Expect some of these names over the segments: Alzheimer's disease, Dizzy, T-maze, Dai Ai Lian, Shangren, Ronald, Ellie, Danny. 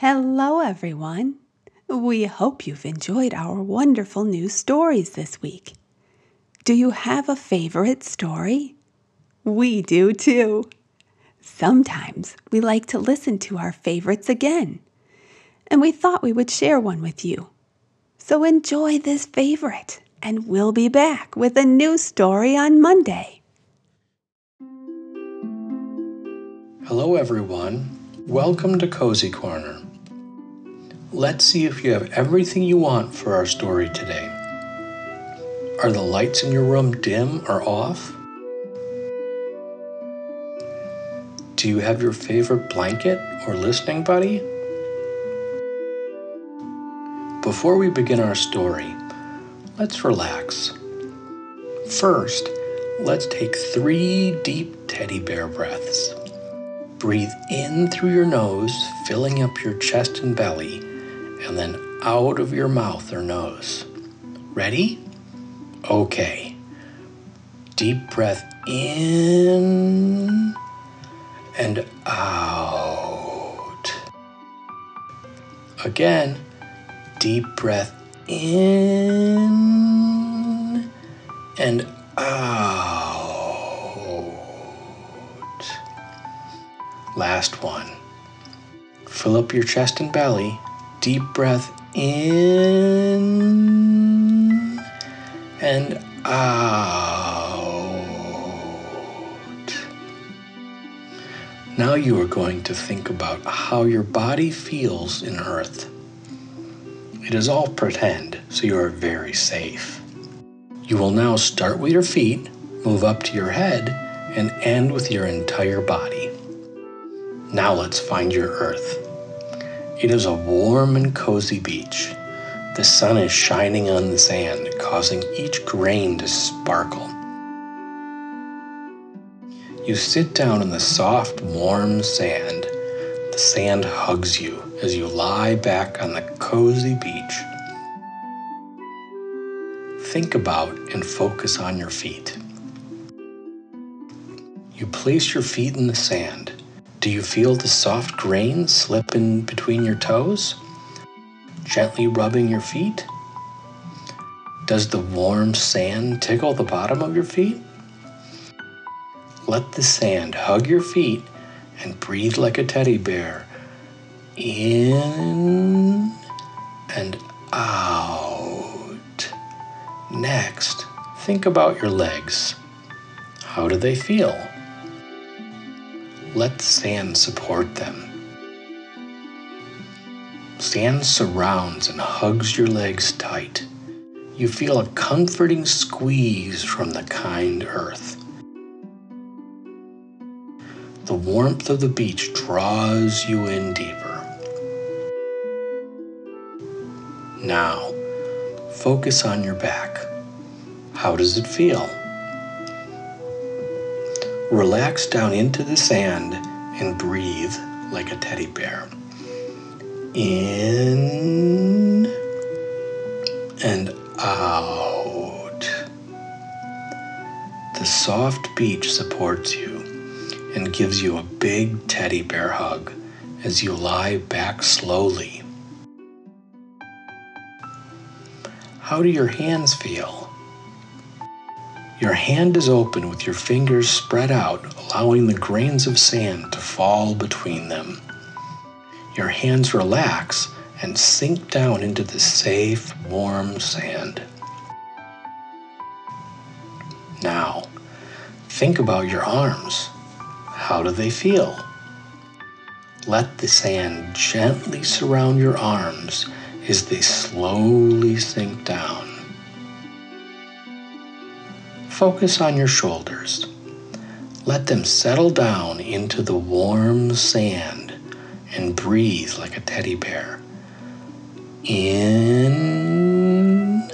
Hello, everyone. We hope you've enjoyed our wonderful new stories this week. Do you have a favorite story? We do too. Sometimes we like to listen to our favorites again, and we thought we would share one with you. So enjoy this favorite, and we'll be back with a new story on Monday. Hello, everyone. Welcome to Cozy Corner. Let's see if you have everything you want for our story today. Are the lights in your room dim or off? Do you have your favorite blanket or listening buddy? Before we begin our story, let's relax. First, let's take 3 deep teddy bear breaths. Breathe in through your nose, filling up your chest and belly, and then out of your mouth or nose. Ready? Okay. Deep breath in and out. Again, deep breath in and out. Last one. Fill up your chest and belly. Deep breath in and out. Now you are going to think about how your body feels in Earth. It is all pretend, so you are very safe. You will now start with your feet, move up to your head, and end with your entire body. Now let's find your Earth. It is a warm and cozy beach. The sun is shining on the sand, causing each grain to sparkle. You sit down in the soft, warm sand. The sand hugs you as you lie back on the cozy beach. Think about and focus on your feet. You place your feet in the sand. Do you feel the soft grain slip in between your toes, gently rubbing your feet? Does the warm sand tickle the bottom of your feet? Let the sand hug your feet and breathe like a teddy bear. In and out. Next, think about your legs. How do they feel? Let the sand support them. Sand surrounds and hugs your legs tight. You feel a comforting squeeze from the kind Earth. The warmth of the beach draws you in deeper. Now, focus on your back. How does it feel? Relax down into the sand and breathe like a teddy bear. In and out. The soft beach supports you and gives you a big teddy bear hug as you lie back slowly. How do your hands feel? Your hand is open with your fingers spread out, allowing the grains of sand to fall between them. Your hands relax and sink down into the safe, warm sand. Now, think about your arms. How do they feel? Let the sand gently surround your arms as they slowly sink down. Focus on your shoulders. Let them settle down into the warm sand and breathe like a teddy bear. In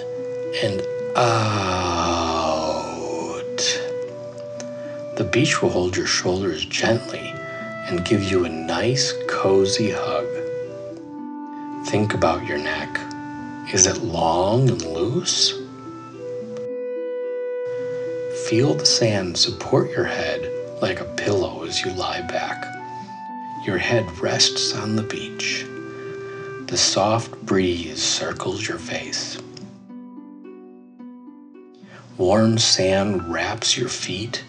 and out. The beach will hold your shoulders gently and give you a nice, cozy hug. Think about your neck. Is it long and loose? Feel the sand support your head like a pillow as you lie back. Your head rests on the beach. The soft breeze circles your face. Warm sand wraps your feet,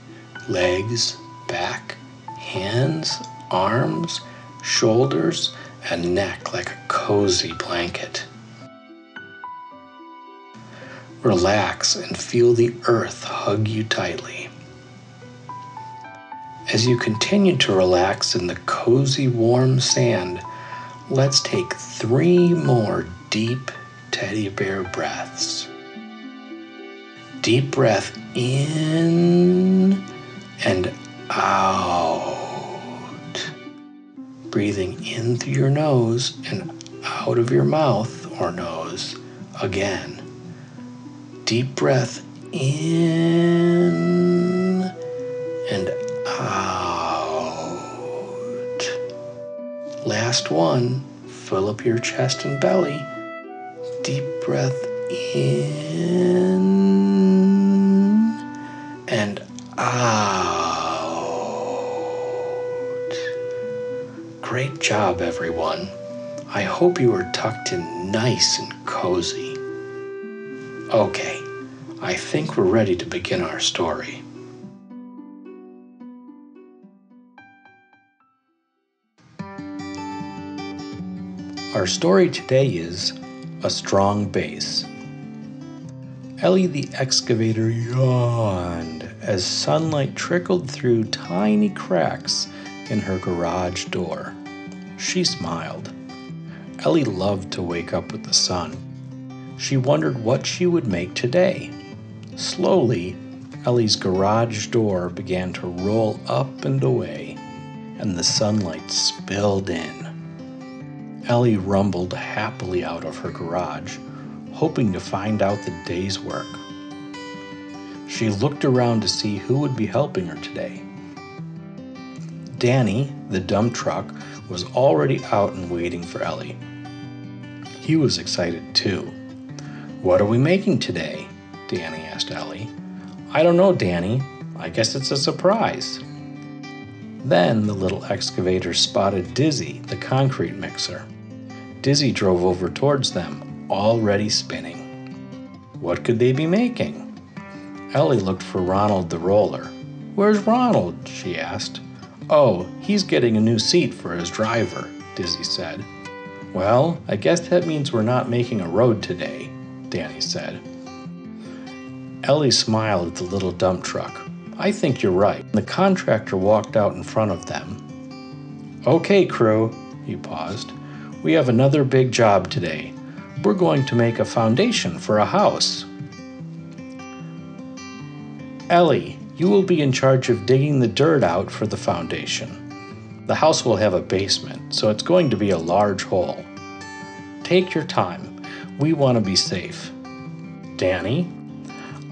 legs, back, hands, arms, shoulders, and neck like a cozy blanket. Relax and feel the earth hug you tightly. As you continue to relax in the cozy warm sand, let's take 3 more deep teddy bear breaths. Deep breath in and out. Breathing in through your nose and out of your mouth or nose again. Deep breath in and out. Last one, fill up your chest and belly. Deep breath in and out. Great job, everyone. I hope you were tucked in nice and cozy. Okay, I think we're ready to begin our story. Our story today is A Strong Base. Ellie the excavator yawned as sunlight trickled through tiny cracks in her garage door. She smiled. Ellie loved to wake up with the sun. She wondered what she would make today. Slowly, Ellie's garage door began to roll up and away, and the sunlight spilled in. Ellie rumbled happily out of her garage, hoping to find out the day's work. She looked around to see who would be helping her today. Danny, the dump truck, was already out and waiting for Ellie. He was excited too. "What are we making today?" Danny asked Ellie. "I don't know, Danny. I guess it's a surprise." Then the little excavator spotted Dizzy, the concrete mixer. Dizzy drove over towards them, already spinning. What could they be making? Ellie looked for Ronald the roller. "Where's Ronald?" she asked. "Oh, he's getting a new seat for his driver," Dizzy said. "Well, I guess that means we're not making a road today," Danny said. Ellie smiled at the little dump truck. "I think you're right." The contractor walked out in front of them. "Okay, crew," he paused. "We have another big job today. We're going to make a foundation for a house. Ellie, you will be in charge of digging the dirt out for the foundation. The house will have a basement, so it's going to be a large hole. Take your time. We want to be safe. Danny,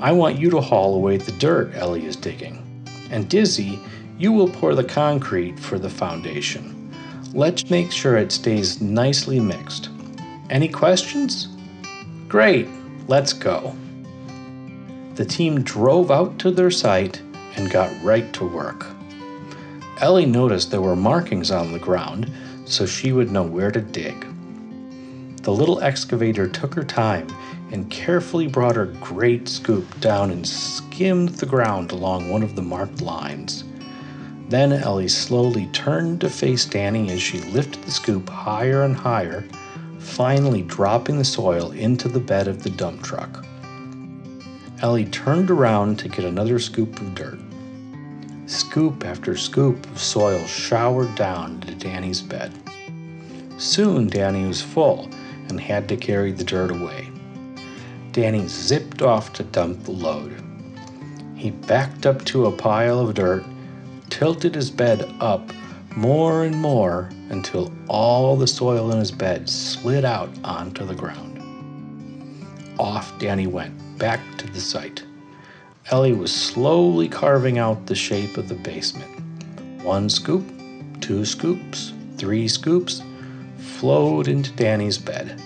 I want you to haul away the dirt Ellie is digging. And Dizzy, you will pour the concrete for the foundation. Let's make sure it stays nicely mixed. Any questions?" "Great, let's go." The team drove out to their site and got right to work. Ellie noticed there were markings on the ground, so she would know where to dig. The little excavator took her time and carefully brought her great scoop down and skimmed the ground along one of the marked lines. Then Ellie slowly turned to face Danny as she lifted the scoop higher and higher, finally dropping the soil into the bed of the dump truck. Ellie turned around to get another scoop of dirt. Scoop after scoop of soil showered down into Danny's bed. Soon Danny was full and had to carry the dirt away. Danny zipped off to dump the load. He backed up to a pile of dirt, tilted his bed up more and more until all the soil in his bed slid out onto the ground. Off Danny went, back to the site. Ellie was slowly carving out the shape of the basement. 1 scoop, 2 scoops, 3 scoops, flowed into Danny's bed.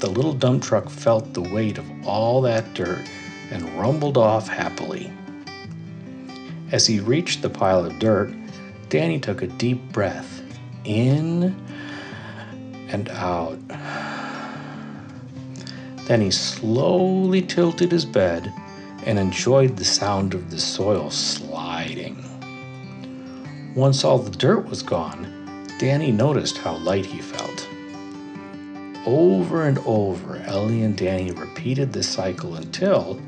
The little dump truck felt the weight of all that dirt and rumbled off happily. As he reached the pile of dirt, Danny took a deep breath in and out. Then he slowly tilted his bed and enjoyed the sound of the soil sliding. Once all the dirt was gone, Danny noticed how light he felt. Over and over, Ellie and Danny repeated this cycle until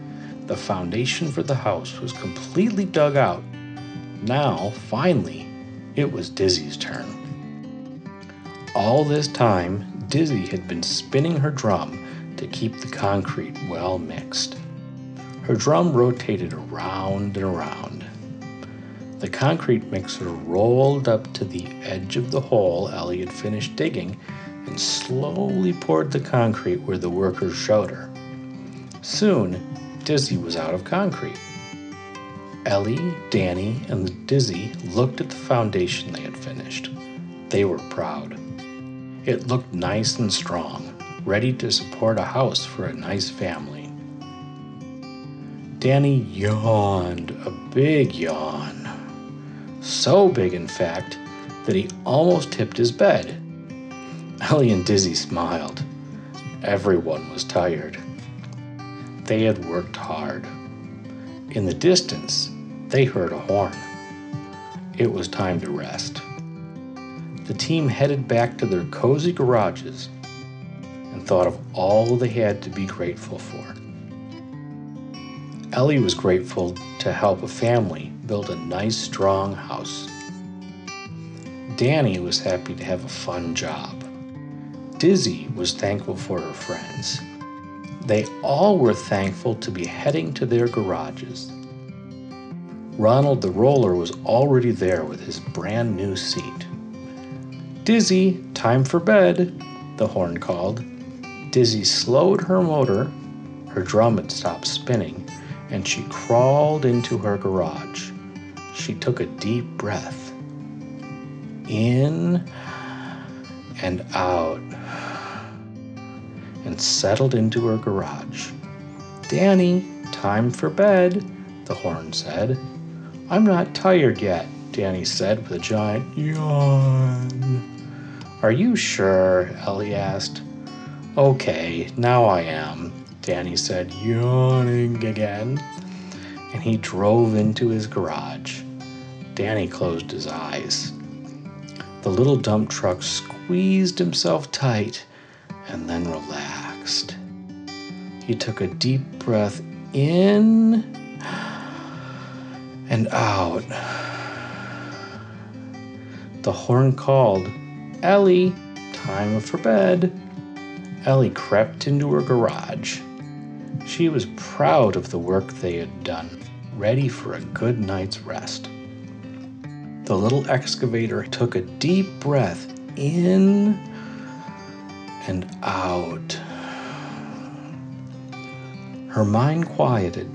the foundation for the house was completely dug out. Now, finally, it was Dizzy's turn. All this time, Dizzy had been spinning her drum to keep the concrete well mixed. Her drum rotated around and around. The concrete mixer rolled up to the edge of the hole Ellie had finished digging and slowly poured the concrete where the workers showed her. Soon, Dizzy was out of concrete. Ellie, Danny, and Dizzy looked at the foundation they had finished. They were proud. It looked nice and strong, ready to support a house for a nice family. Danny yawned, a big yawn. So big, in fact, that he almost tipped his bed. Ellie and Dizzy smiled. Everyone was tired. They had worked hard. In the distance, they heard a horn. It was time to rest. The team headed back to their cozy garages and thought of all they had to be grateful for. Ellie was grateful to help a family build a nice, strong house. Danny was happy to have a fun job. Dizzy was thankful for her friends. They all were thankful to be heading to their garages. Ronald the roller was already there with his brand new seat. "Dizzy, time for bed," the horn called. Dizzy slowed her motor, her drum had stopped spinning, and she crawled into her garage. She took a deep breath. In and out. And settled into her garage. "Danny, time for bed," the horn said. "I'm not tired yet," Danny said with a giant yawn. "Are you sure?" Ellie asked. "Okay, now I am," Danny said, yawning again. And he drove into his garage. Danny closed his eyes. The little dump truck squeezed himself tight and then relaxed. He took a deep breath in and out. The horn called, "Ellie, time for bed." Ellie crept into her garage. She was proud of the work they had done, ready for a good night's rest. The little excavator took a deep breath in and out. Her mind quieted.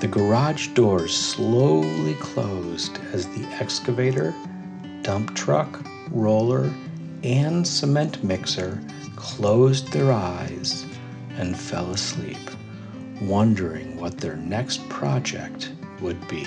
The garage doors slowly closed as the excavator, dump truck, roller, and cement mixer closed their eyes and fell asleep, wondering what their next project would be.